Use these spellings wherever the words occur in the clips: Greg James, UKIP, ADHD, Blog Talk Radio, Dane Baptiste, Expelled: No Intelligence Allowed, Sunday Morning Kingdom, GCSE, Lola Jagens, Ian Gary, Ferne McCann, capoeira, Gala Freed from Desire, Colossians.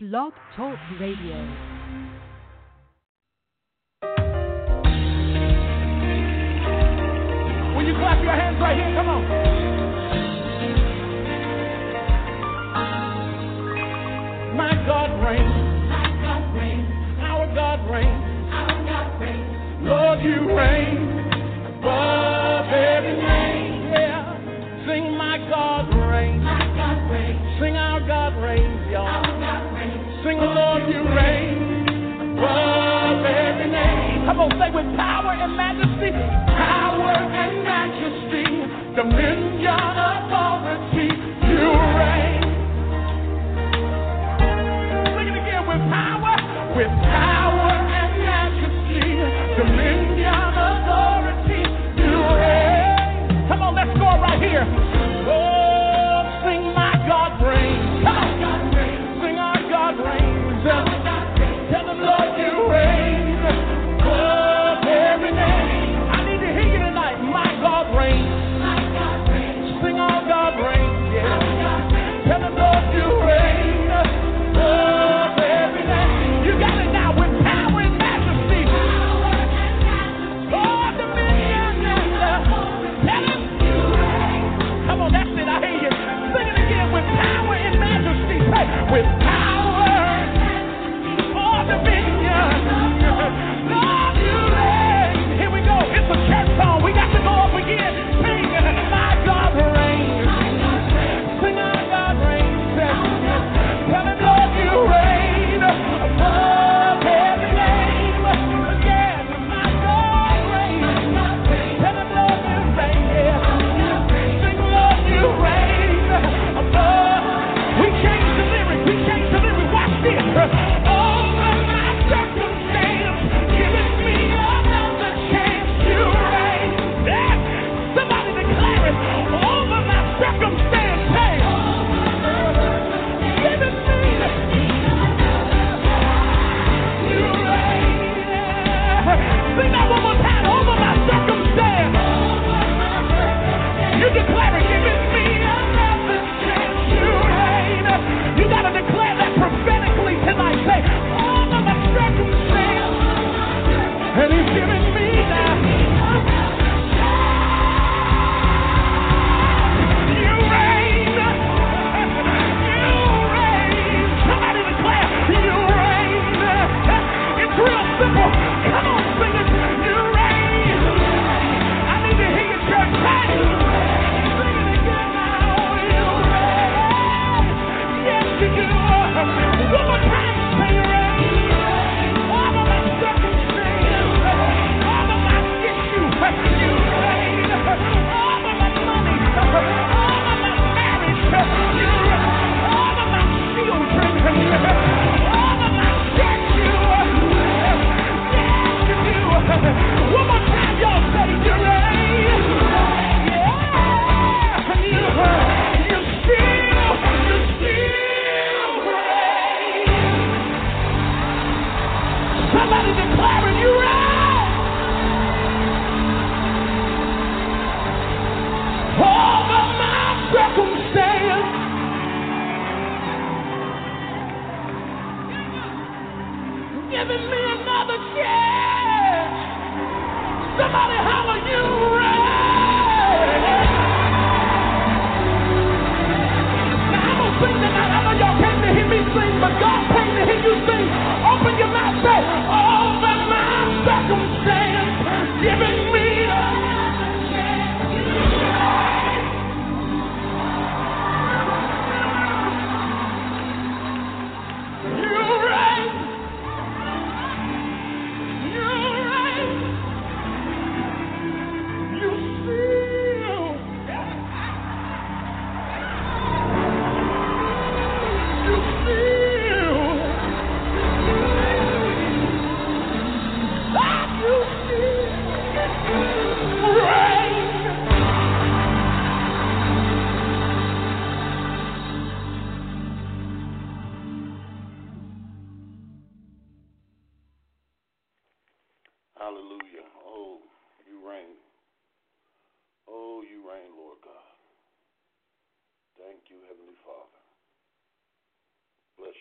Blog Talk Radio. You clap your hands right here, come on. My God reigns. My God reigns. Our God reigns. Our God reigns. Lord, you reign above every name. Yeah. Sing my God reigns. My God reigns. Sing our God reigns, y'all. Our God reigns. Sing Lord, you reign above every name. Come on, say with power and majesty. Power and majesty, dominion, authority, you reign. Sing it again with power. With power and majesty, dominion, authority, you reign. Come on, let's go right here. Oh, sing my God reigns. Come on, God reigns. Sing our God reigns. Tell the Lord you reign. Above every name. With power for dominion, Lord, you reign. Here we go. It's a church song. We got to go up again. Sing, my God reigns. Sing, our God reigns. Tell him, Lord, you reign above every name. Again, my God reigns. Tell him, Lord, you reign. Sing, Lord, you reign above. Right.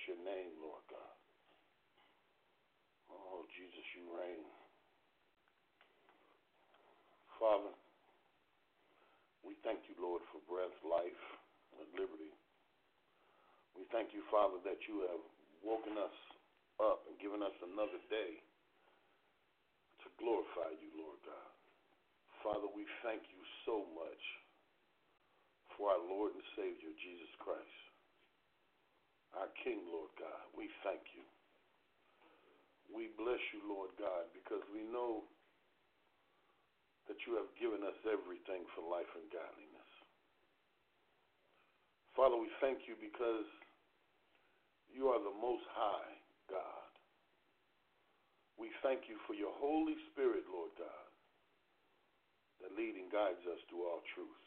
your name, Lord God. Oh, Jesus, you reign. Father, we thank you, Lord, for breath, life, and liberty. We thank you, Father, that you have woken us up and given us another day to glorify you, Lord God. Father, we thank you so much for our Lord and Savior, Jesus Christ, our King, Lord God. We thank you. We bless you, Lord God, because we know that you have given us everything for life and godliness. Father, we thank you because you are the Most High God. We thank you for your Holy Spirit, Lord God, that leads and guides us to all truth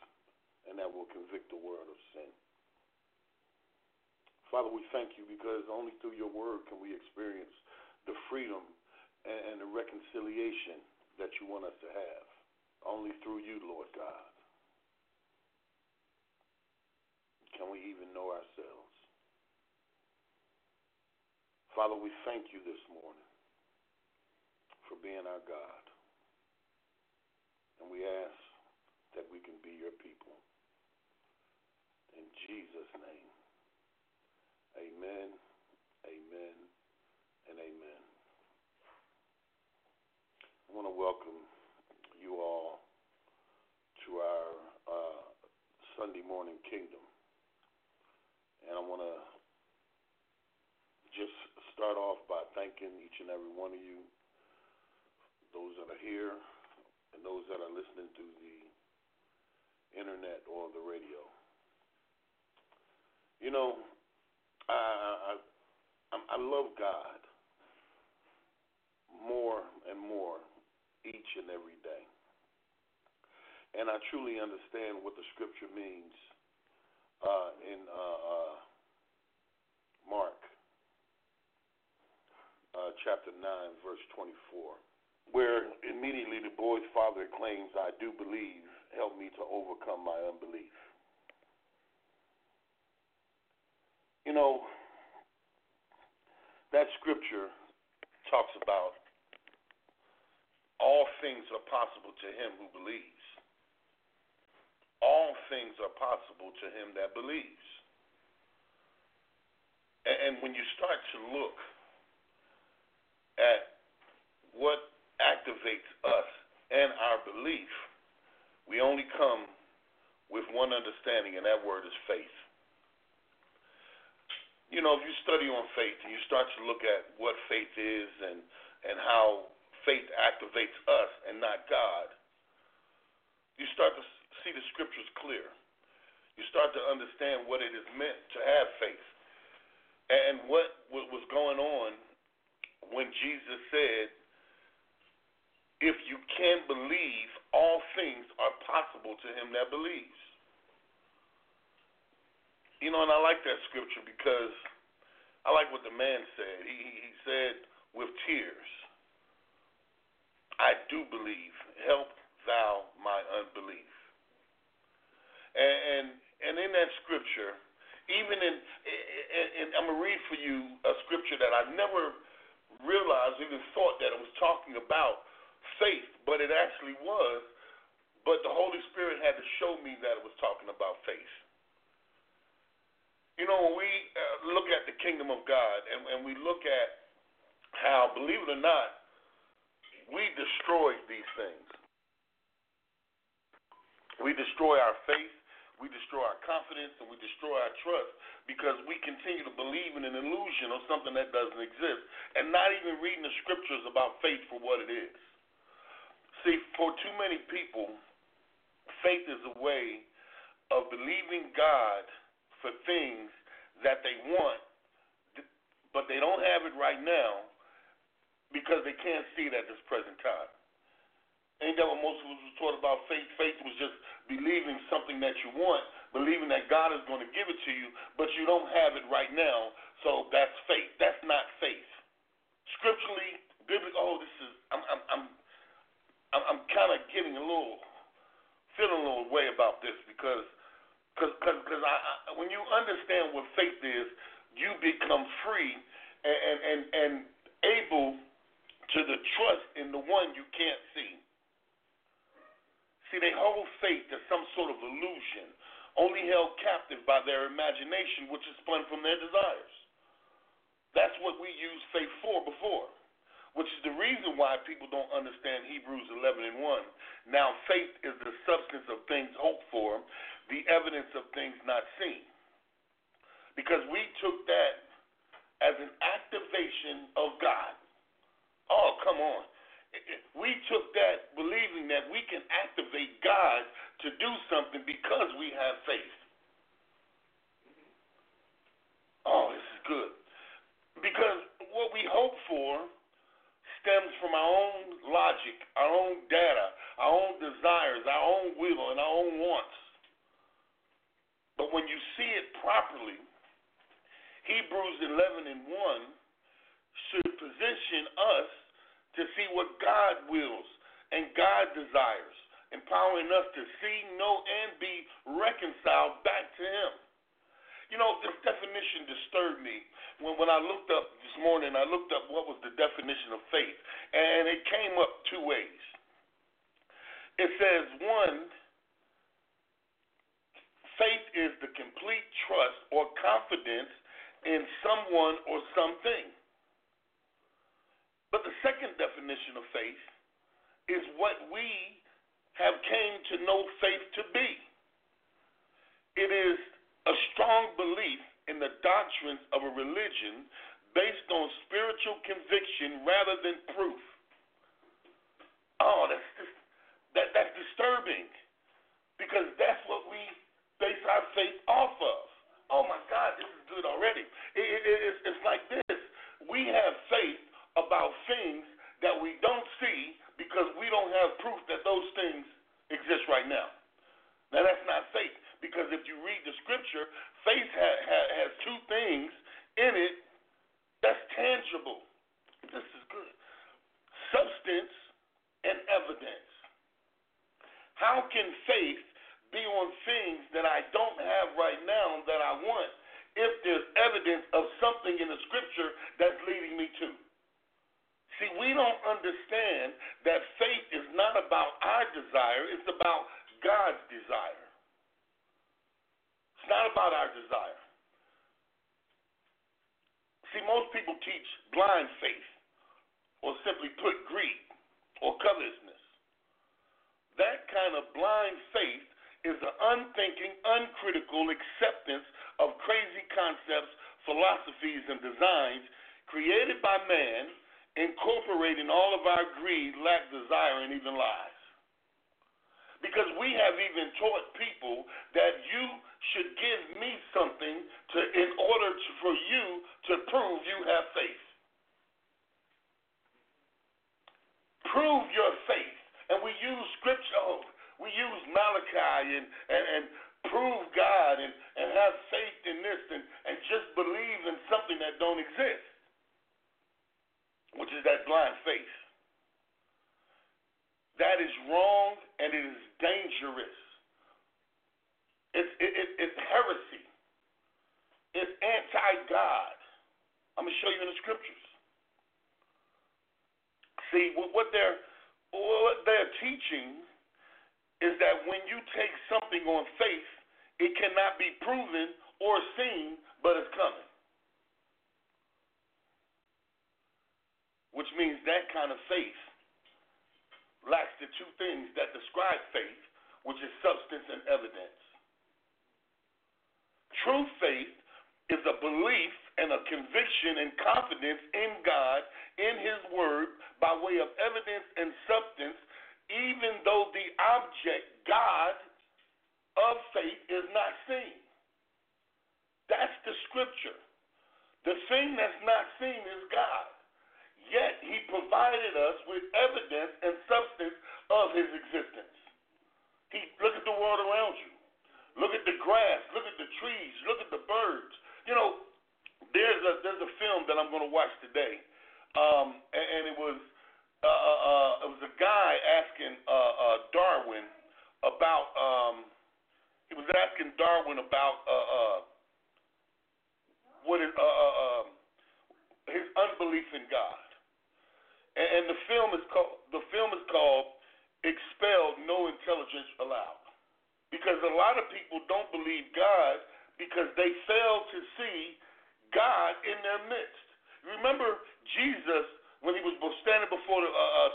and that will convict the world of sin. Father, we thank you because only through your word can we experience the freedom and the reconciliation that you want us to have. Only through you, Lord God, can we even know ourselves. Father, we thank you this morning for being our God. And we ask that we can be your people. In Jesus' name, amen, amen, and amen. I want to welcome you all to our Sunday Morning Kingdom. And I want to just start off by thanking each and every one of you, those that are here and those that are listening to the internet or the radio. You know, I love God more and more each and every day. And I truly understand what the scripture means in Mark. Chapter 9, verse 24, where immediately the boy's father claims, "I do believe, help me to overcome my unbelief." You know, that scripture talks about all things are possible to him who believes. All things are possible to him that believes. And when you start to look at what activates us and our belief, we only come with one understanding, and that word is faith. You know, if you study on faith and you start to look at what faith is and how faith activates us and not God, you start to see the scriptures clear. You start to understand what it is meant to have faith and what was going on when Jesus said, "If you can believe, all things are possible to him that believes." You know, and I like that scripture because I like what the man said. He said with tears, "I do believe, help thou my unbelief." And in that scripture, even in I'm going to read for you a scripture that I never realized, even thought that it was talking about faith, but it actually was. But the Holy Spirit had to show me that it was talking about faith. You know, when we look at the kingdom of God and we look at how, believe it or not, we destroy these things. We destroy our faith, we destroy our confidence, and we destroy our trust because we continue to believe in an illusion or something that doesn't exist and not even reading the scriptures about faith for what it is. See, for too many people, faith is a way of believing God for things that they want, but they don't have it right now because they can't see it at this present time. Ain't that what most of us were taught about faith? Faith was just believing something that you want, believing that God is going to give it to you, but you don't have it right now, so that's faith. That's not faith. Scripturally, biblically, I'm kind of getting feeling a little way about this because when you understand what faith is, you become free and able to the trust in the one you can't see. See, they hold faith to some sort of illusion, only held captive by their imagination, which is spun from their desires. That's what we used faith for before, which is the reason why people don't understand Hebrews 11:1. Now, faith is the substance of things hoped for, the evidence of things not seen. Because we took that as an activation of God. Oh, come on. We took that believing that we can activate God to do something because we have faith. Oh, this is good. Because what we hope for stems from our own logic, our own data, our own desires, our own will, and our own wants. But when you see it properly, Hebrews 11:1 should position us to see what God wills and God desires, empowering us to see, know, and be reconciled back to Him. You know, this definition disturbed me. When I looked up this morning, I looked up what was the definition of faith, and it came up two ways. It says, one, faith is the complete trust or confidence in someone or something. But the second definition of faith is what we have came to know faith to be. It is a strong belief in the doctrines of a religion based on spiritual conviction rather than proof. Oh, that's disturbing, because that's what we base our faith off of. Oh, my God, this is good already. It's like this. We have faith about things that we don't see because we don't have proof that those things exist right now. Now, that's not faith, because if you read the scripture, faith has two things in it that's tangible. This is good. Substance and evidence. How can faith be on things that I don't have right now that I want if there's evidence of something in the scripture that's leading me to? See, we don't understand that faith is not about our desire. It's about God's desire. It's not about our desire. See, most people teach blind faith, or simply put, greed or covetousness. That kind of blind faith is an unthinking, uncritical acceptance of crazy concepts, philosophies, and designs created by man, incorporating all of our greed, lack, desire, and even lies. Because we have even taught people that you should give me something for you to prove you have faith. Prove your faith. And we use scripture. We use Malachi and prove God and have faith in this and just believe in something that don't exist, which is that blind faith. That is wrong, and it is dangerous. It's heresy. It's anti-God. I'm going to show you in the scriptures. See, what they're teaching is that when you take something on faith, it cannot be proven or seen, but it's coming. Which means that kind of faith lacks the two things that describe faith, which is substance and evidence. True faith is a belief and a conviction and confidence in God, in His Word, by way of evidence and substance, even though the object, God, of faith is not seen. That's the scripture. The thing that's not seen is God. Yet He provided us with evidence and substance of His existence. Look at the world around you. Look at the grass. Look at the trees. Look at the birds. You know, there's a film that I'm going to watch today, and it was a guy asking Darwin about he was asking Darwin about his unbelief in God. And the film is called Expelled: No Intelligence Allowed, because a lot of people don't believe God because they fail to see God in their midst. Remember Jesus when he was standing before the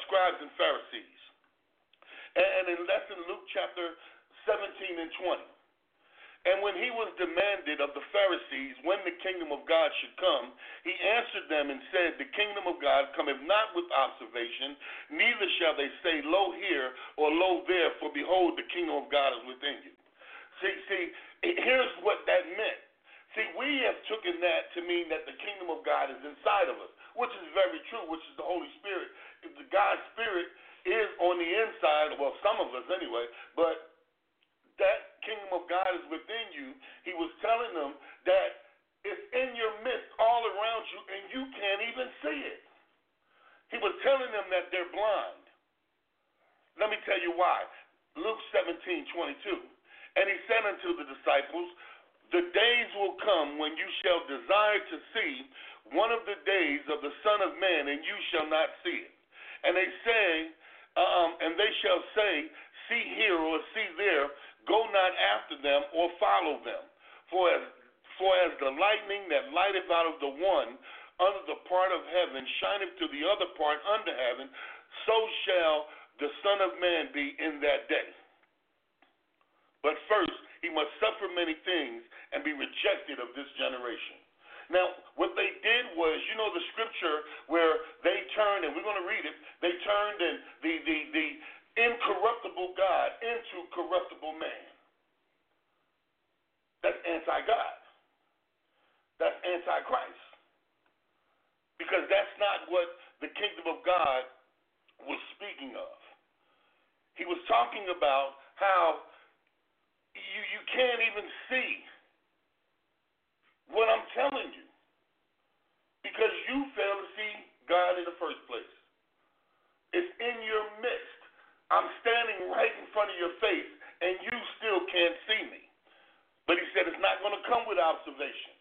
scribes and Pharisees, and that's in Luke chapter 17 and 20. And when he was demanded of the Pharisees when the kingdom of God should come, he answered them and said, "The kingdom of God cometh not with observation, neither shall they say, lo here or lo there, for behold, the kingdom of God is within you." See, here's what that meant. See, we have taken that to mean that the kingdom of God is inside of us, which is very true, which is the Holy Spirit. God's Spirit is on the inside, well, some of us anyway, but that kingdom of God is within you. He was telling them that it's in your midst, all around you, and you can't even see it. He was telling them that they're blind. Let me tell you why. Luke 17:22. "And he said unto the disciples, the days will come when you shall desire to see one of the days of the Son of Man, and you shall not see it. And they shall say, see here or see there. Go not after them or follow them. For as the lightning that lighteth out of the one under the part of heaven shineth to the other part under heaven, so shall the Son of Man be in that day. But first he must suffer many things and be rejected of this generation." Now, what they did was, you know the scripture where they turned, and we're going to read it, they turned and the incorruptible God into corruptible man. That's anti-God. That's anti-Christ. Because that's not what the kingdom of God was speaking of. He was talking about how you can't even see what I'm telling you because you fail to see God in the first place. It's in your midst. I'm standing right in front of your face, and you still can't see me. But he said it's not going to come with observation.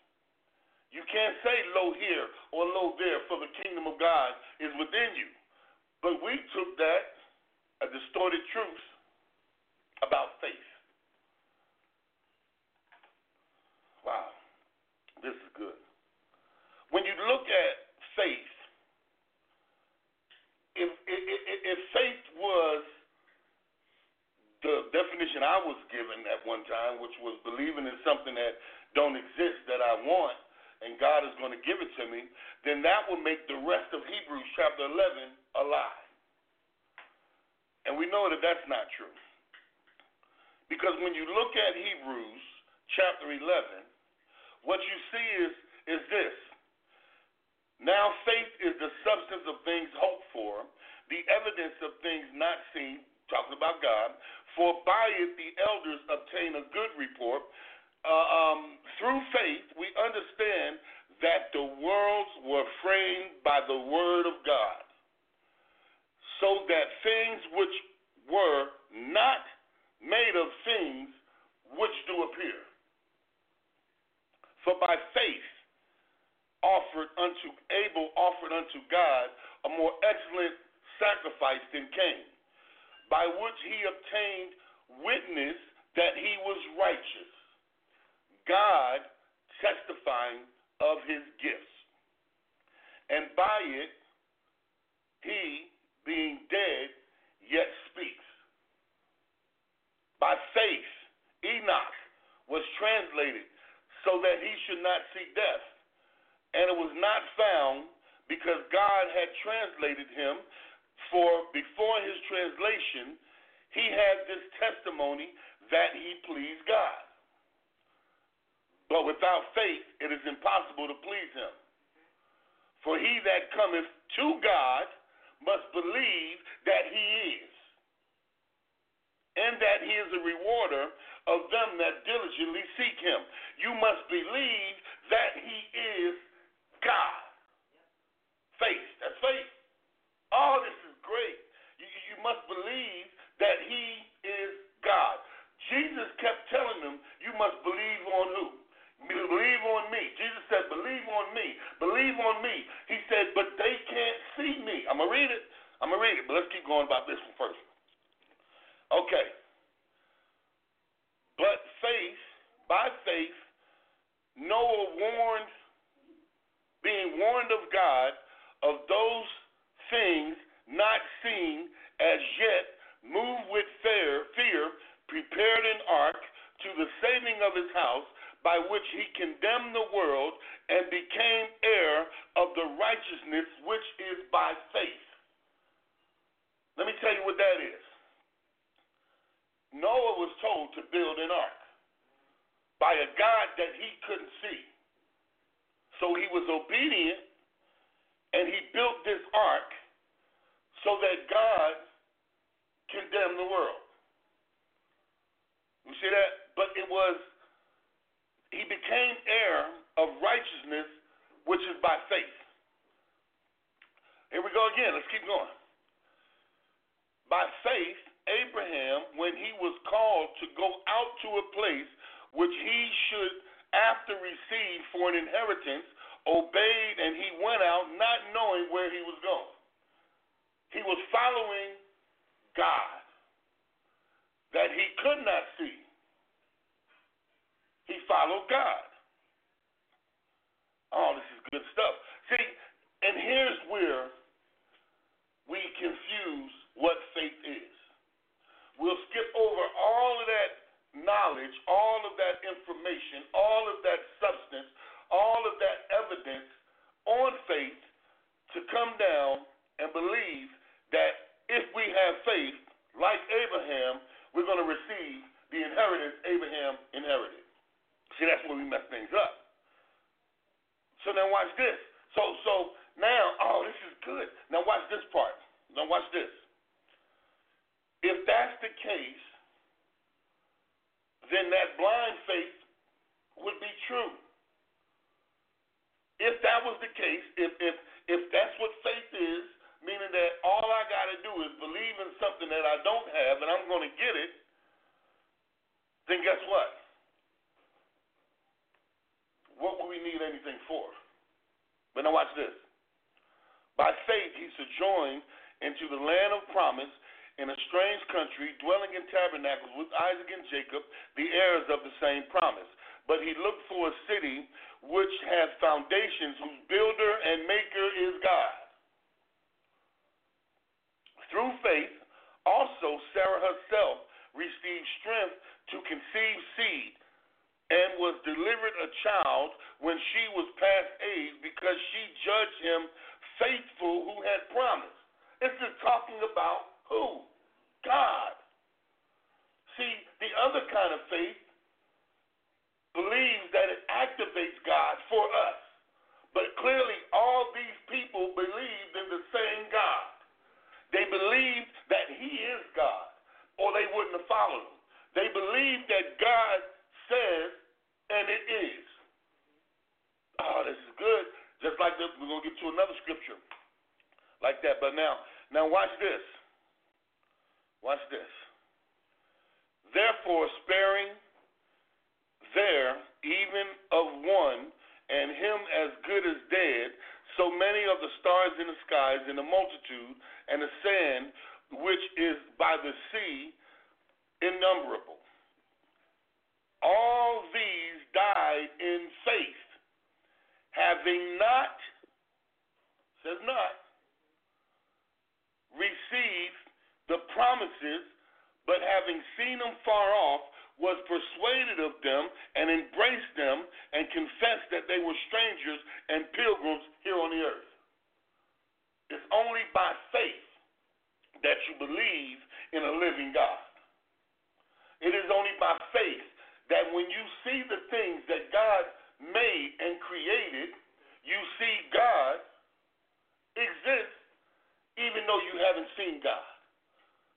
You can't say lo here or lo there, for the kingdom of God is within you. But we took that, a distorted truth, about faith. Wow, this is good. When you look at faith, if faith was the definition I was given at one time, which was believing in something that don't exist that I want, and God is going to give it to me, then that would make the rest of Hebrews chapter 11 a lie. And we know that that's not true. Because when you look at Hebrews chapter 11, what you see is this. "Now faith is the substance of things hoped for, the evidence of things not seen," talking about God, "for by it the elders obtain a good report. Through faith we understand that the worlds were framed by the word of God, so that things which were not made of things which do appear. For by faith Abel offered unto God a more excellent sacrifice than Cain, by which he obtained witness that he was righteous, God testifying of his gifts. And by it he, being dead, yet speaks. By faith Enoch was translated so that he should not see death, and it was not found because God had translated him, for before his translation, he had this testimony that he pleased God. But without faith, it is impossible to please him. For he that cometh to God must believe that he is, and that he is a rewarder of them that diligently seek him." You must believe that he is God. Faith. That's faith. Oh, this is great. You must believe that he is God. Jesus kept telling them, you must believe on who? Believe on me. Jesus said, believe read it, but let's keep going about this one first. Okay. But faith, by faith, Noah being warned of God of those things not seen as yet, moved with fear, prepared an ark to the saving of his house, by which he condemned the world and became heir of the righteousness which is by faith. Let me tell you what that is. Noah was told to build an ark by a God that he couldn't see. So he was obedient, and he built this ark so that God condemned the world. You see that? But it was, he became heir of righteousness, which is by faith. Here we go again. Let's keep going. By faith, Abraham, when he was called to go out to a place which he should after receive for an inheritance, obeyed, and he went out not knowing where he was going. He was following God that he could not see. He followed God. Oh, this is good stuff. See, and here's where we confuse what faith is. We'll skip over all of that knowledge, all of that information, all of that substance, all of that evidence on faith to come down and believe that if we have faith, like Abraham, we're going to receive the inheritance Abraham inherited. See, that's where we mess things up. So now watch this. So now, oh, this is good. Now watch this part. Now watch this. If that's the case, then that blind faith would be true. If that was the case, if that's what faith is, meaning that all I got to do is believe in something that I don't have and I'm going to get it, then guess what? What would we need anything for? But now watch this. By faith he sojourned into the land of promise in a strange country, dwelling in tabernacles with Isaac and Jacob, the heirs of the same promise. But he looked for a city which has foundations, whose builder and maker is God. Through faith, also Sarah herself received strength to conceive seed, and was delivered a child when she was past age, because she judged him faithful who had promised. This is talking about who? God. See, the other kind of faith believes that it activates God for us. But clearly all these people believed in the same God. They believed that he is God, or they wouldn't have followed him. They believed that God says, and it is. Oh, this is good. Just like this, we're going to get to another scripture like that. But now watch this. Watch this. Therefore, sparing there even of one, and him as good as dead, so many of the stars in the skies, and the multitude, and the sand which is by the sea, innumerable. All these died in faith, having not, says not, received the promises, but having seen them far off, was persuaded of them and embraced them and confessed that they were strangers and pilgrims here on the earth. It's only by faith that you believe in a living God. It is only by faith that when you see the things that God made and created, you see God exists even though you haven't seen God.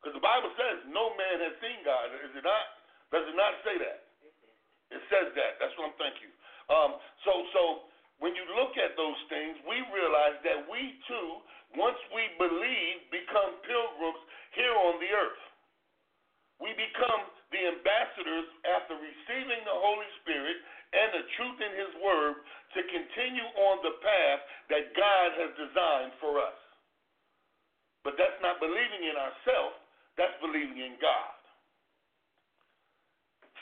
Because the Bible says no man has seen God, is it not? Does it not say that? It says that. That's what I'm thinking. So when you look at those things, we realize that we too, once we believe, become pilgrims here on the earth. We become the ambassadors after receiving the Holy Spirit and the truth in his word to continue on the path that God has designed for us. But that's not believing in ourselves. That's believing in God.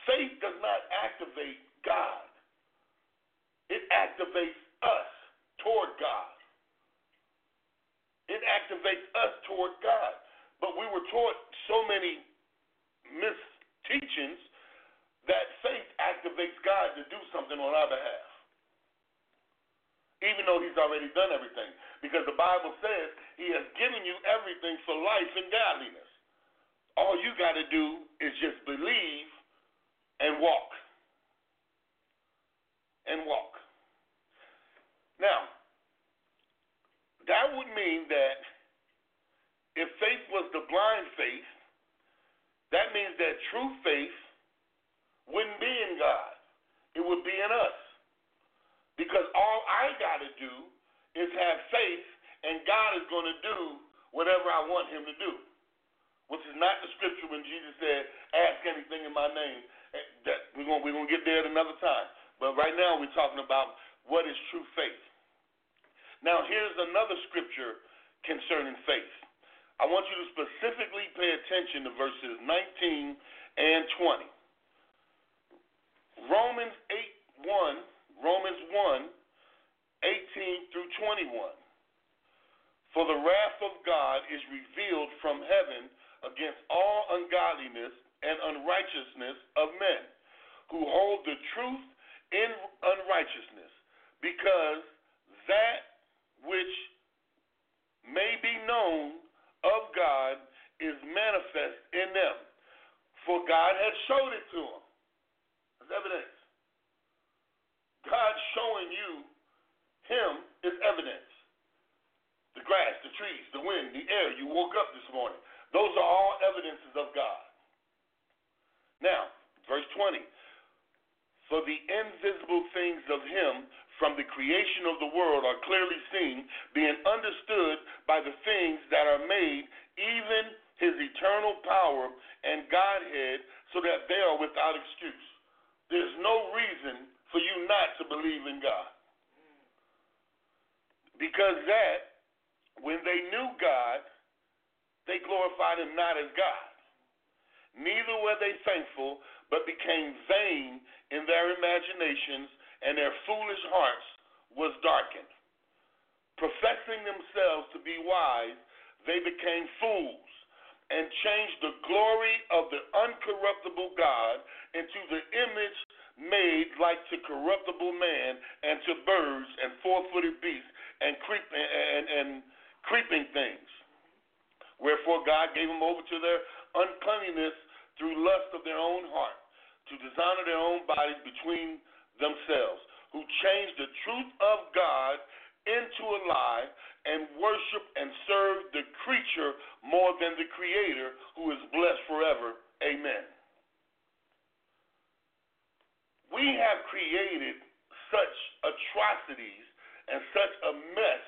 Faith does not activate God. It activates us toward God. It activates us toward God. But we were taught so many misteachings that faith activates God to do something on our behalf, even though he's already done everything. Because the Bible says he has given you everything for life and godliness. All you got to do is just believe and walk. And walk. Now, that would mean that if faith was the blind faith, that means that true faith wouldn't be in God. It would be in us. Because all I got to do is have faith, and God is going to do whatever I want him to do, which is not the scripture when Jesus said, ask anything in my name. We're going to get there at another time. But right now we're talking about what is true faith. Now here's another scripture concerning faith. I want you to specifically pay attention to verses 19 and 20. Romans 1:18-21. For the wrath of God is revealed from heaven against all ungodliness and unrighteousness of men, who hold the truth in unrighteousness, because that which may be known of God is manifest in them, for God has showed it to them. It's evidence. God showing you him is evidence. The grass, the trees, the wind, the air, you woke up this morning. Those are all evidences of God. Now, verse 20. For the invisible things of him from the creation of the world are clearly seen, being understood by the things that are made, even his eternal power and Godhead, so that they are without excuse. There's no reason for you not to believe in God. Because that, when they knew God, they glorified him not as God. Neither were they thankful, but became vain in their imaginations, and their foolish hearts was darkened. Professing themselves to be wise, they became fools, and changed the glory of the uncorruptible God into the image made like to corruptible man, and to birds and four-footed beasts and creeping things. Wherefore God gave them over to their uncleanness through lust of their own heart, to dishonor their own bodies between themselves, who changed the truth of God into a lie, and worship and serve the creature more than the Creator, who is blessed forever. Amen. We have created such atrocities and such a mess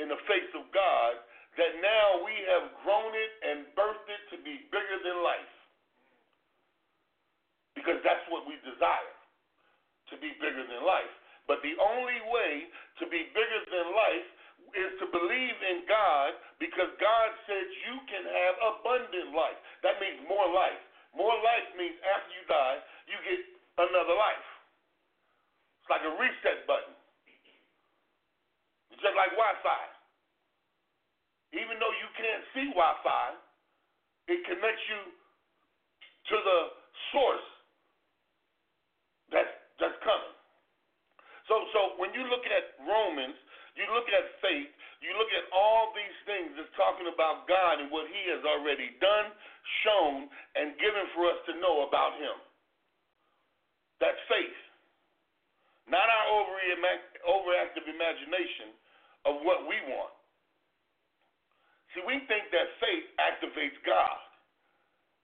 in the face of God that now we have grown it and birthed it to be bigger than life. Because that's what we desire, to be bigger than life. But the only way to be bigger than life is to believe in God, because God said you can have abundant life. That means more life. More life means after you die, you get another life. It's like a reset button. It's just like Wi-Fi. Even though you can't see Wi-Fi, it connects you to the source that's coming. So when you look at Romans, you look at faith, you look at all these things that's talking about God and what he has already done, shown, and given for us to know about him. That's faith, not our overactive imagination of what we want. See, we think that faith activates God.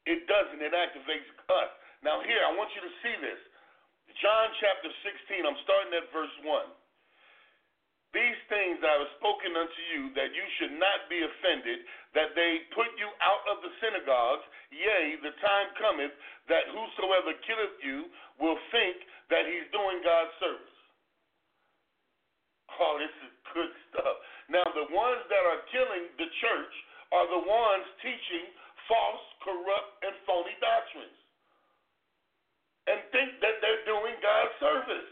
It doesn't. It activates us. Now here, I want you to see this. John chapter 16, I'm starting at verse 1. These things I have spoken unto you, that you should not be offended, that they put you out of the synagogues. Yea, the time cometh that whosoever killeth you will think that he's doing God's service. Oh, this is good stuff. Now, the ones that are killing the church are the ones teaching false, corrupt, and phony doctrines and think that they're doing God's service.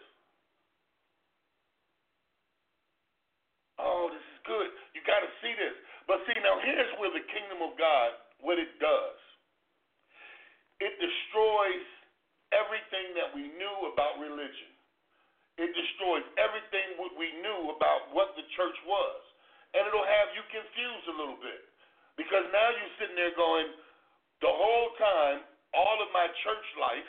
Oh, this is good. You got to see this. But see, now here's where the kingdom of God, what it does. It destroys everything that we knew about religion. It destroys everything we knew about what the church was. And it'll have you confused a little bit. Because now you're sitting there going, the whole time, all of my church life,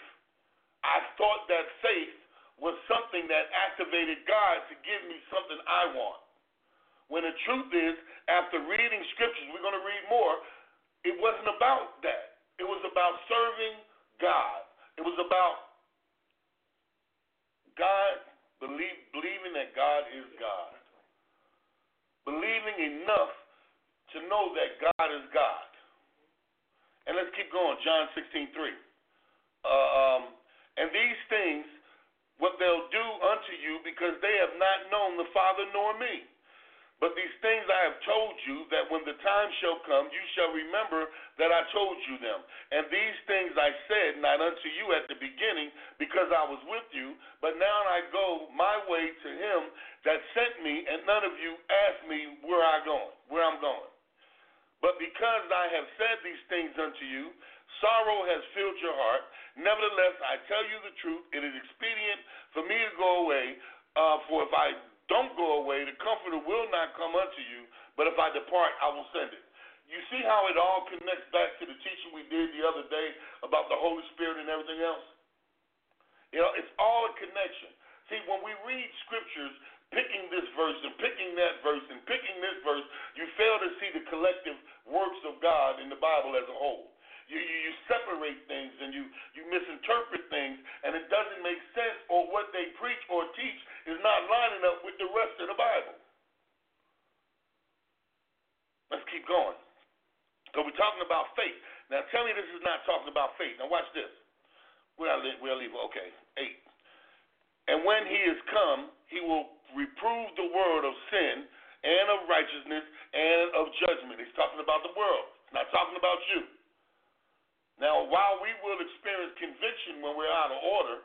I thought that faith was something that activated God to give me something I want. When the truth is, after reading scriptures, we're going to read more, it wasn't about that. It was about serving God. It was about God, believing that God is God. Believing enough to know that God is God. And let's keep going. John 16:3. And these things, what they'll do unto you, because they have not known the Father nor me. But these things I have told you, that when the time shall come, you shall remember that I told you them. And these things I said not unto you at the beginning, because I was with you. But now I go my way to him that sent me, and none of you ask me where I'm going. But because I have said these things unto you, sorrow has filled your heart. Nevertheless, I tell you the truth, it is expedient for me to go away, for if I don't go away, the comforter will not come unto you, but if I depart, I will send it. You see how it all connects back to the teaching we did the other day about the Holy Spirit and everything else? You know, it's all a connection. See, when we read scriptures, picking this verse and picking that verse and picking this verse, you fail to see the collective works of God in the Bible as a whole. You separate things and you misinterpret things, and it doesn't make sense, or what they preach or teach is not lining up with the rest of the Bible. Let's keep going. So we're talking about faith. Now tell me this is not talking about faith. Now watch this. Okay, 8. And when he is come, he will reprove the world of sin and of righteousness and of judgment. He's talking about the world. He's not talking about you. Now, while we will experience conviction when we're out of order,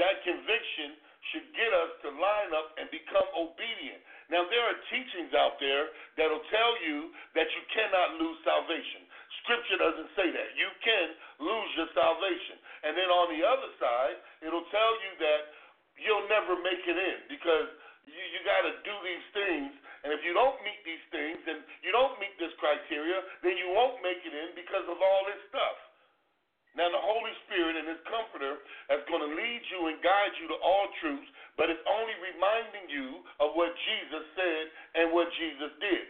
that conviction should get us to line up and become obedient. Now, there are teachings out there that will tell you that you cannot lose salvation. Scripture doesn't say that. You can lose your salvation. And then on the other side, it will tell you that you'll never make it in because you got to do these things. And if you don't meet these things and you don't meet this criteria, then you won't make it in because of all this stuff. Now, the Holy Spirit and his comforter is going to lead you and guide you to all truth, but it's only reminding you of what Jesus said and what Jesus did.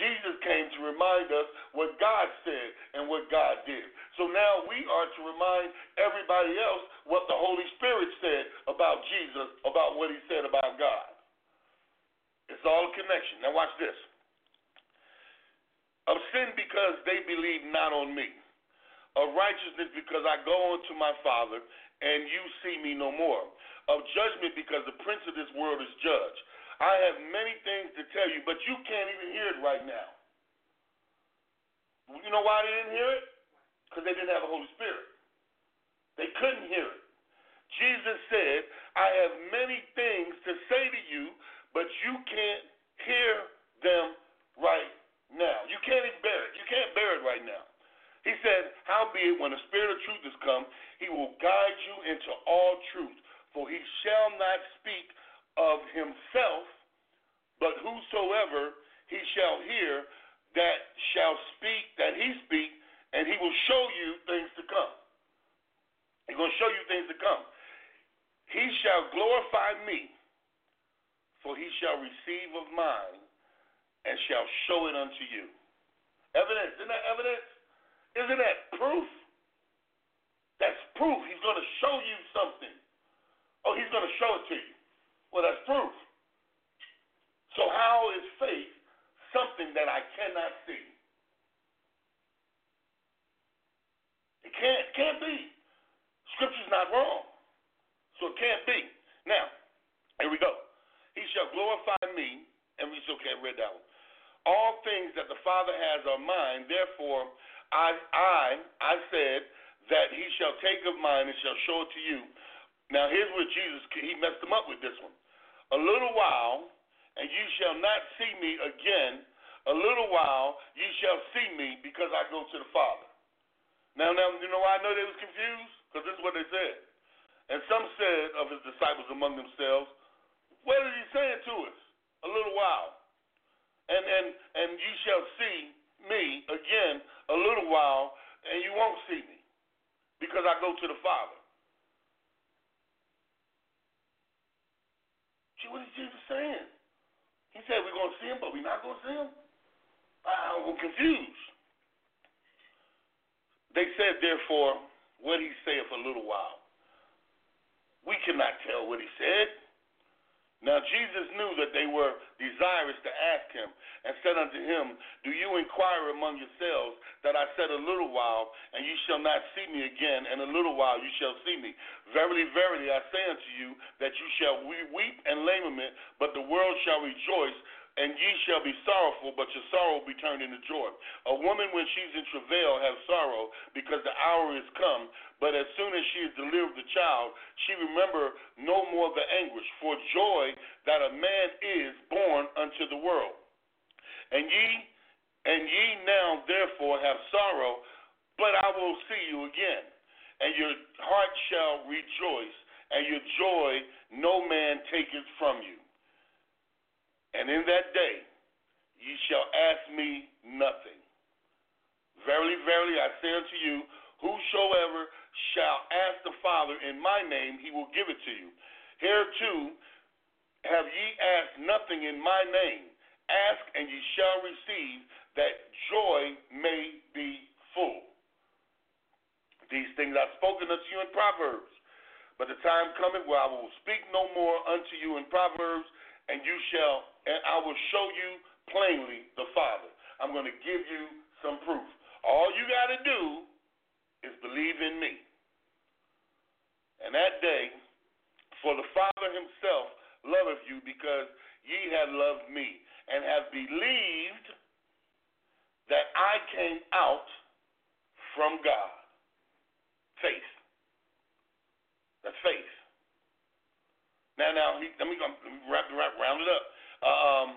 Jesus came to remind us what God said and what God did. So now we are to remind everybody else what the Holy Spirit said about Jesus, about what he said about God. It's all a connection. Now watch this. Of sin because they believe not on me. Of righteousness because I go unto my Father and you see me no more. Of judgment because the prince of this world is judged. I have many things to tell you, but you can't even hear it right now. You know why they didn't hear it? Because they didn't have the Holy Spirit. They couldn't hear it. Jesus said, I have many things to say to you, but you can't hear them right now. You can't even bear it. You can't bear it right now. He said, howbeit, when the Spirit of truth is come, he will guide you into all truth, for he shall not speak of himself, but whosoever he shall hear that shall speak, that he speak, and he will show you things to come. He's going to show you things to come. He shall glorify me. For he shall receive of mine and shall show it unto you. Evidence. Isn't that evidence? Isn't that proof? That's proof. He's going to show you something. Oh, he's going to show it to you. Well, that's proof. So how is faith something that I cannot see? It can't be. Scripture's not wrong. So it can't be. Now, here we go. He shall glorify me, and we still can't read that one. All things that the Father has are mine. Therefore, I said that he shall take of mine and shall show it to you. Now, here's where Jesus, he messed them up with this one. A little while, and you shall not see me again. A little while, you shall see me because I go to the Father. Now, you know why I know they was confused? Because this is what they said. And some said of his disciples among themselves, what is he saying to us? A little while. And you shall see me again a little while, and you won't see me because I go to the Father. See, what is Jesus saying? He said we're going to see him, but we're not going to see him? I'm confused. They said, therefore, what he saith a little while. We cannot tell what he said. Now, Jesus knew that they were desirous to ask him and said unto him, do you inquire among yourselves that I said a little while, and you shall not see me again, and a little while you shall see me? Verily, verily, I say unto you that you shall weep and lament, but the world shall rejoice, and ye shall be sorrowful, but your sorrow will be turned into joy. A woman, when she's in travail, has sorrow, because the hour is come. But as soon as she has delivered the child, she remember no more the anguish, for joy that a man is born unto the world. And ye now, therefore, have sorrow, but I will see you again. And your heart shall rejoice, and your joy no man taketh from you. And in that day, ye shall ask me nothing. Verily, verily, I say unto you, whosoever shall ask the Father in my name, he will give it to you. Hereto have ye asked nothing in my name. Ask, and ye shall receive, that joy may be full. These things I've spoken unto you in Proverbs. But the time cometh where I will speak no more unto you in Proverbs, and you shall, and I will show you plainly the Father. I'm going to give you some proof. All you got to do is believe in me. And that day, for the Father himself loveth you, because ye have loved me, and have believed that I came out from God. Faith. That's faith. Now, let me round it up.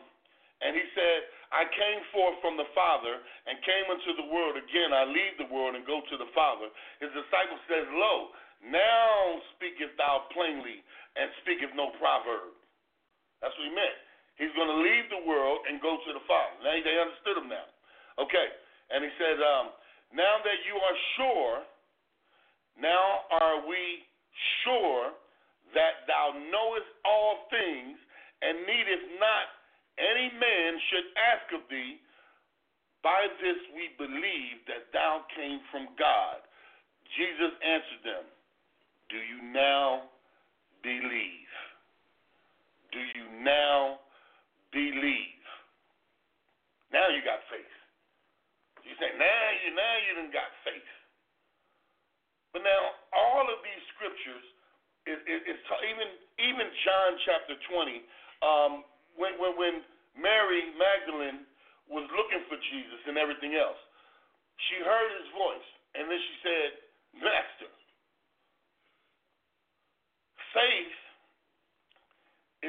And he said, I came forth from the Father and came unto the world. Again, I leave the world and go to the Father. His disciple says, lo, now speakest thou plainly and speakest no proverb. That's what he meant. He's going to leave the world and go to the Father. Now, they understood him now. Okay. And he said, now that you are sure, now are we sure that thou knowest all things, and needeth not any man should ask of thee. By this we believe that thou came from God. Jesus answered them, do you now believe? Do you now believe? Now you got faith. You say, now you done got faith. But now all of these scriptures, Even John chapter 20, when Mary Magdalene was looking for Jesus and everything else, she heard his voice, and then she said, Master. Faith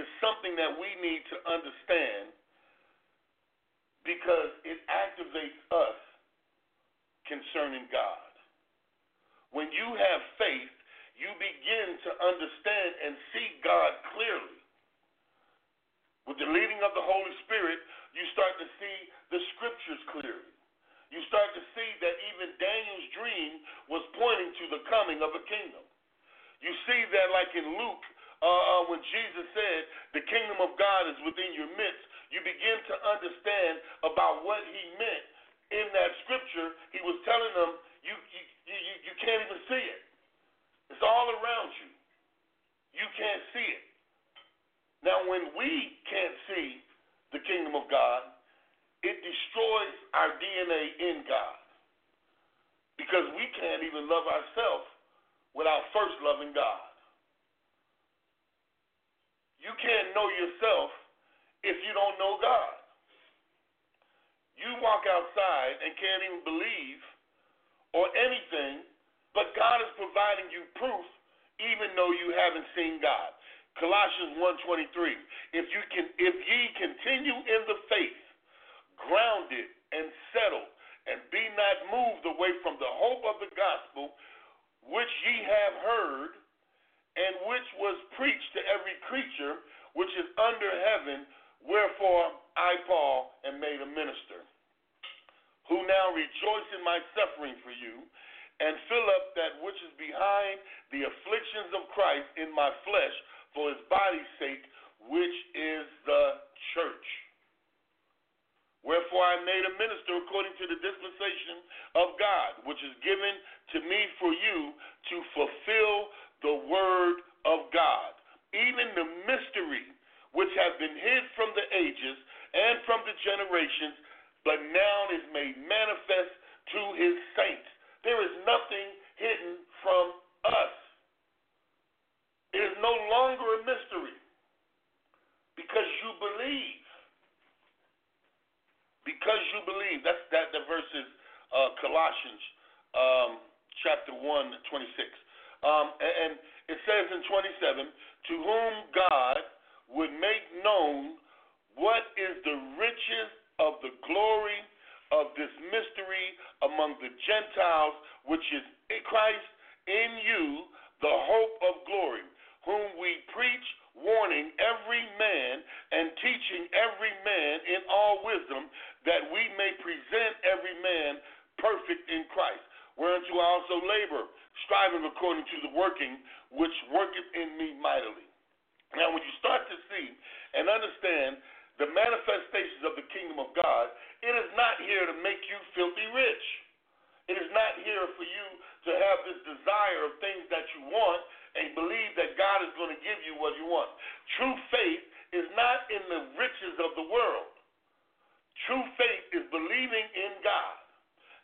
is something that we need to understand, because it activates us concerning God. When you have faith, you begin to understand and see God clearly. With the leading of the Holy Spirit, you start to see the scriptures clearly. You start to see that even Daniel's dream was pointing to the coming of a kingdom. You see that like in Luke, when Jesus said, the kingdom of God is within your midst, you begin to understand about what he meant. In that scripture, he was telling them, you can't even see it. It's all around you. You can't see it. Now, when we can't see the kingdom of God, it destroys our DNA in God, because we can't even love ourselves without first loving God. You can't know yourself if you don't know God. You walk outside and can't even believe or anything, but God is providing you proof even though you haven't seen God. Colossians 1:23, if ye continue in the faith, grounded and settled, and be not moved away from the hope of the gospel, which ye have heard, and which was preached to every creature which is under heaven, wherefore I, Paul, am made a minister, who now rejoice in my suffering for you, and fill up that which is behind the afflictions of Christ in my flesh for his body's sake, which is the church. Wherefore I am made a minister according to the dispensation of God, which is given to me for you to fulfill the word of God, even the mystery which has been hid from the ages and from the generations, but now is made manifest to his saints. There is nothing hidden from us. It is no longer a mystery because you believe. Because you believe. That's that. The verse is Colossians chapter 1, 26. And it says in 27, to whom God would make known what is the riches of the glory of this mystery among the Gentiles, which is Christ in you, the hope of glory, whom we preach, warning every man and teaching every man in all wisdom, that we may present every man perfect in Christ. Whereunto I also labor, striving according to the working which worketh in me mightily. Now, when you start to see and understand the manifestations of the kingdom of God, it is not here to make you filthy rich. It is not here for you to have this desire of things that you want and believe that God is going to give you what you want. True faith is not in the riches of the world. True faith is believing in God.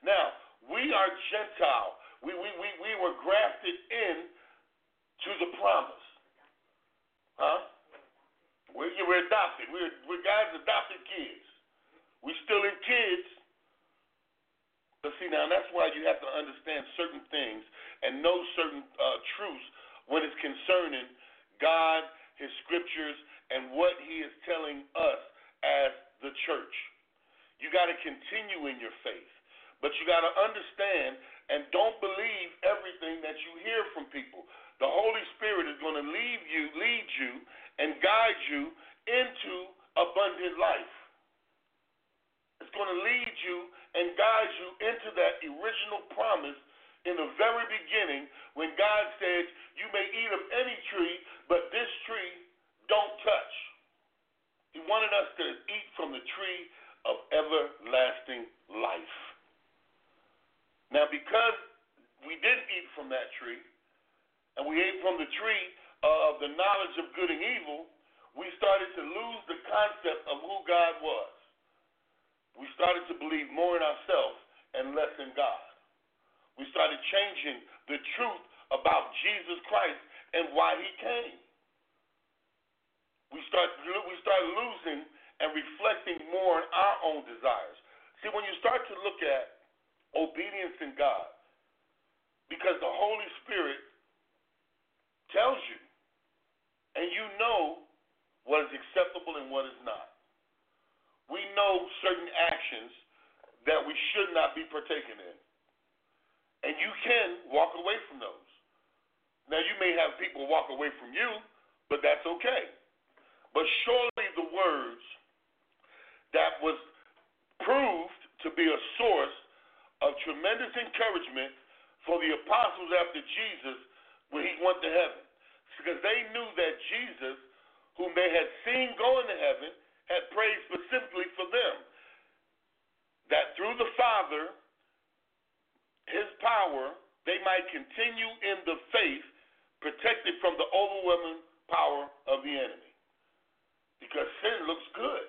Now, we are Gentile. We were grafted in to the promise. Huh? We're adopted. We're God's adopted kids. We're still in kids. But see, now that's why you have to understand certain things and know certain truths when it's concerning God, his scriptures, and what he is telling us as the church. You got to continue in your faith. But you got to understand and don't believe everything that you hear from people. The Holy Spirit is going to lead you, and guide you into abundant life. It's going to lead you and guide you into that original promise in the very beginning when God said, you may eat of any tree, but this tree don't touch. He wanted us to eat from the tree of everlasting life. Now, because we didn't eat from that tree, and we ate from the tree of the knowledge of good and evil, we started to lose the concept of who God was. We started to believe more in ourselves and less in God. We started changing the truth about Jesus Christ and why he came. We start losing and reflecting more on our own desires. See, when you start to look at obedience in God, because the Holy Spirit tells you, and you know what is acceptable and what is not. We know certain actions that we should not be partaking in, and you can walk away from those. Now, you may have people walk away from you, but that's okay. But surely the words that was proved to be a source of tremendous encouragement for the apostles after Jesus when he went to heaven, because they knew that Jesus, whom they had seen going to heaven, had prayed specifically for them, that through the Father, his power, they might continue in the faith, protected from the overwhelming power of the enemy. Because sin looks good.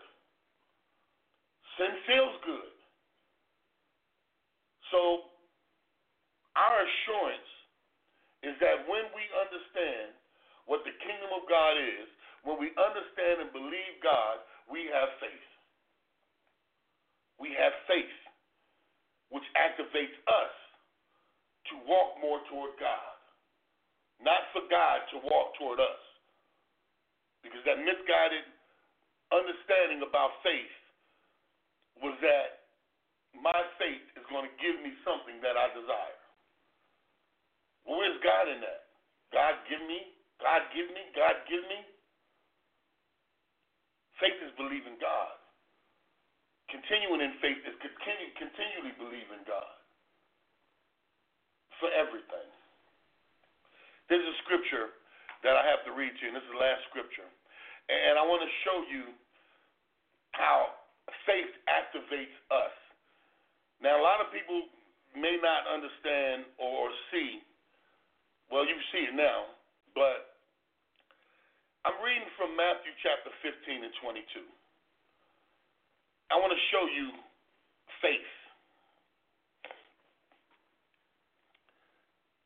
Sin feels good. So our assurance is that when we understand what the kingdom of God is, when we understand and believe God, we have faith. We have faith, which activates us to walk more toward God, not for God to walk toward us. Because that misguided understanding about faith was that my faith is going to give me something that I desire. Well, where's God in that? God give me, God give me, God give me. Faith is believing God. Continuing in faith is continually believing God for everything. There's a scripture that I have to read to you, and this is the last scripture. And I want to show you how faith activates us. Now, a lot of people may not understand or see, well, you see it now, but I'm reading from Matthew chapter 15 and 22. I want to show you faith.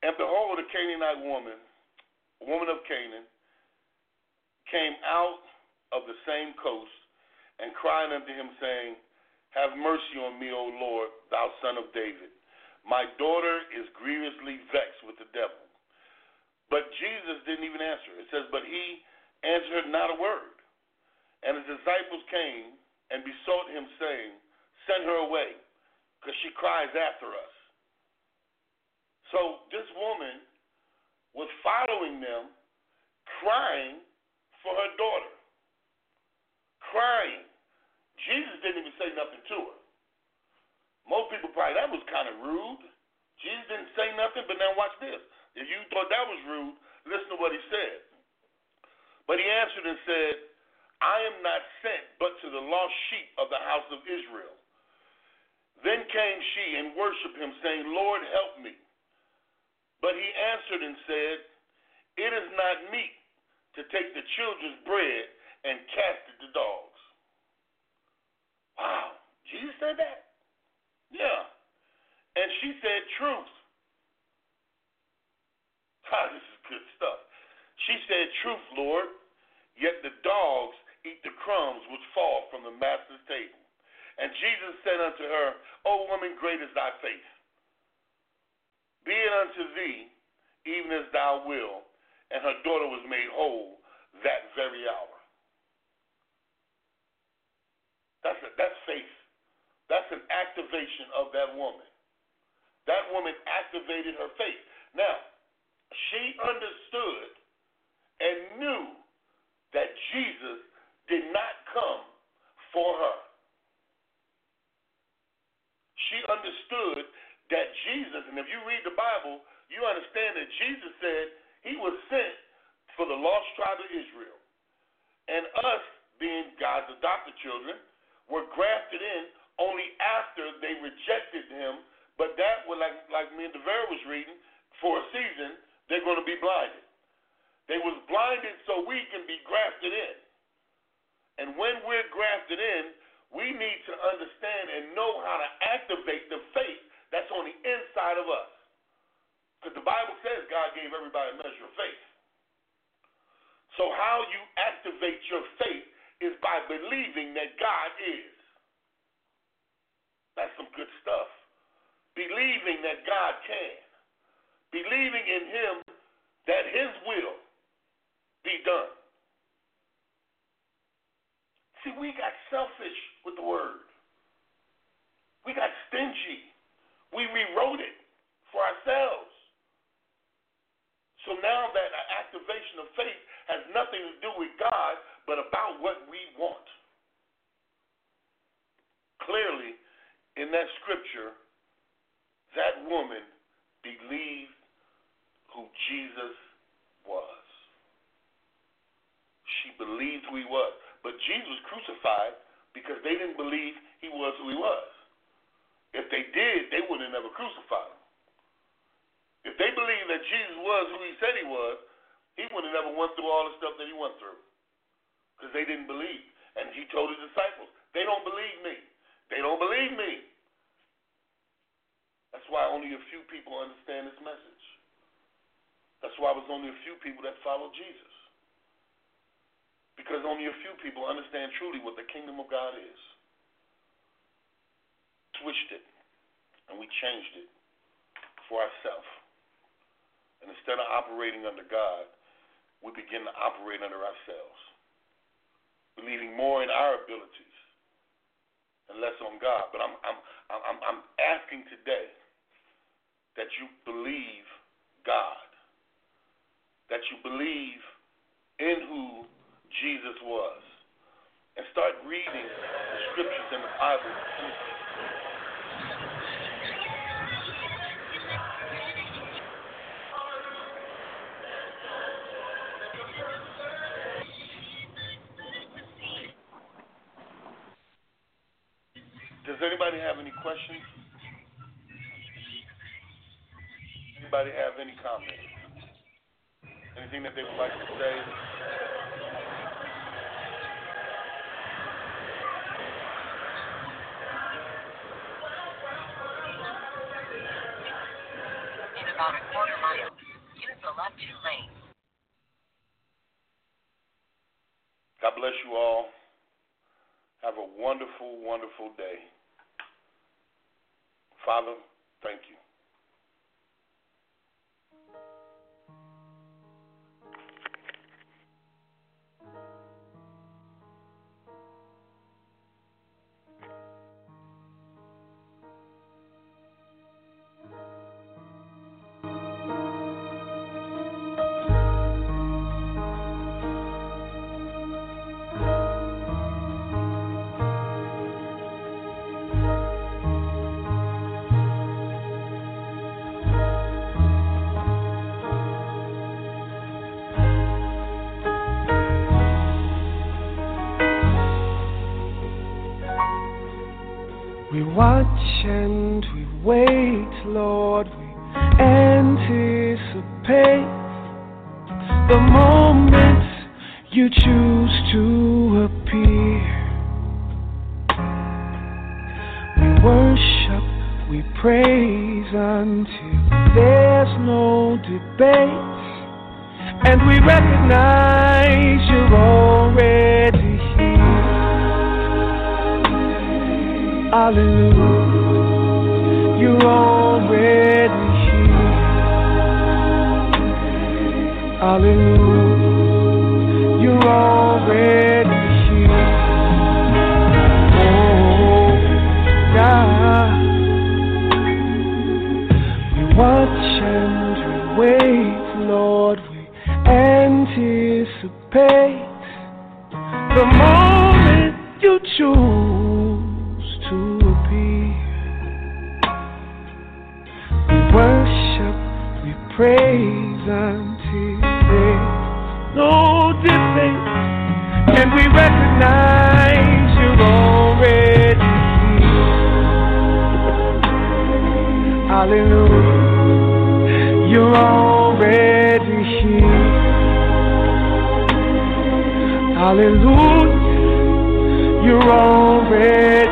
And behold, a Canaanite woman, a woman of Canaan, came out of the same coast and cried unto him, saying, Have mercy on me, O Lord, thou son of David. My daughter is grievously vexed with the devil. But Jesus didn't even answer. It says, but he answered not a word. And his disciples came and besought him, saying, Send her away, because she cries after us. So this woman was following them, crying for her daughter, crying. Jesus didn't even say nothing to her. Most people probably, that was kind of rude. Jesus didn't say nothing, but now watch this. If you thought that was rude, listen to what he said. But he answered and said, I am not sent but to the lost sheep of the house of Israel. Then came she and worshiped him, saying, Lord, help me. But he answered and said, It is not meet to take the children's bread and cast it to dogs. Wow. Jesus said that? Yeah. And she said, Truth. God, this is good stuff. She said, Truth, Lord, yet the dogs eat the crumbs which fall from the master's table. And Jesus said unto her, O woman, great is thy faith. Be it unto thee, even as thou wilt. And her daughter was made whole that very hour. That's faith. That's an activation of that woman. That woman activated her faith. Now, she understood and knew that Jesus did not come for her. She understood that Jesus, and if you read the Bible, you understand that Jesus said, He was sent for the lost tribe of Israel. And us, being God's adopted children, were grafted in only after they rejected him. But that, like me and DeVere was reading, for a season, they're going to be blinded. They was blinded so we can be grafted in. And when we're grafted in, we need to understand and know how to activate the faith that's on the inside of us. Because the Bible says God gave everybody a measure of faith. So how you activate your faith is by believing that God is. That's some good stuff. Believing that God can. Believing in Him that His will be done. See, we got selfish with the word. We got stingy. We rewrote it for ourselves. So now that activation of faith has nothing to do with God, but about what we want. Clearly, in that scripture, that woman believed who Jesus was. She believed who he was. But Jesus was crucified because they didn't believe he was who he was. If they did, they would have never crucified him. If they believed that Jesus was who he said he would have never went through all the stuff that he went through because they didn't believe. And he told his disciples, they don't believe me. They don't believe me. That's why only a few people understand this message. That's why it was only a few people that followed Jesus. Because only a few people understand truly what the kingdom of God is. switched it and we changed it for ourselves. And instead of operating under God, we begin to operate under ourselves, believing more in our abilities and less on God. But I'm asking today that you believe God, that you believe in who Jesus was, and start reading the scriptures in the Bible. Does anybody have any questions? Anybody have any comments? Anything that they would like to say? In about a quarter mile, use the left two lanes. God bless you all. Have a wonderful, wonderful day. Father, thank you. Watch and we wait, Lord, we anticipate the moment you choose to appear. We worship, we praise until there's no debate, and we recognize you're already. Hallelujah, you're already here. Hallelujah, you're already here. Oh, God, we watch and we wait, Lord, we anticipate the moment you choose. Praise until there's no debate, and we recognize you're already here. Hallelujah, you're already here. Hallelujah, you're already here.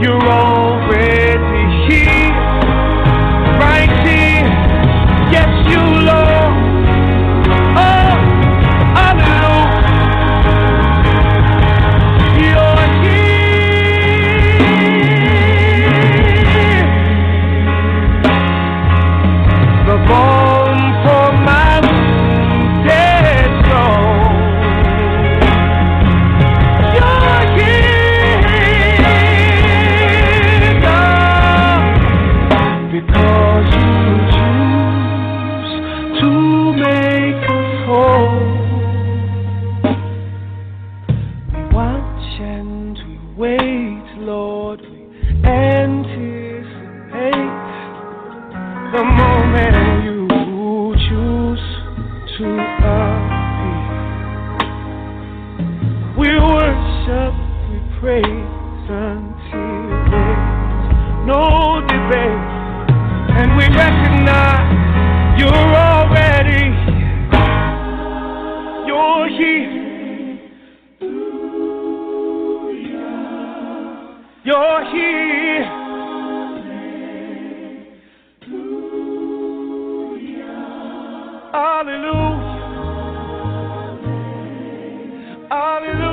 You're Hallelujah. Hallelujah.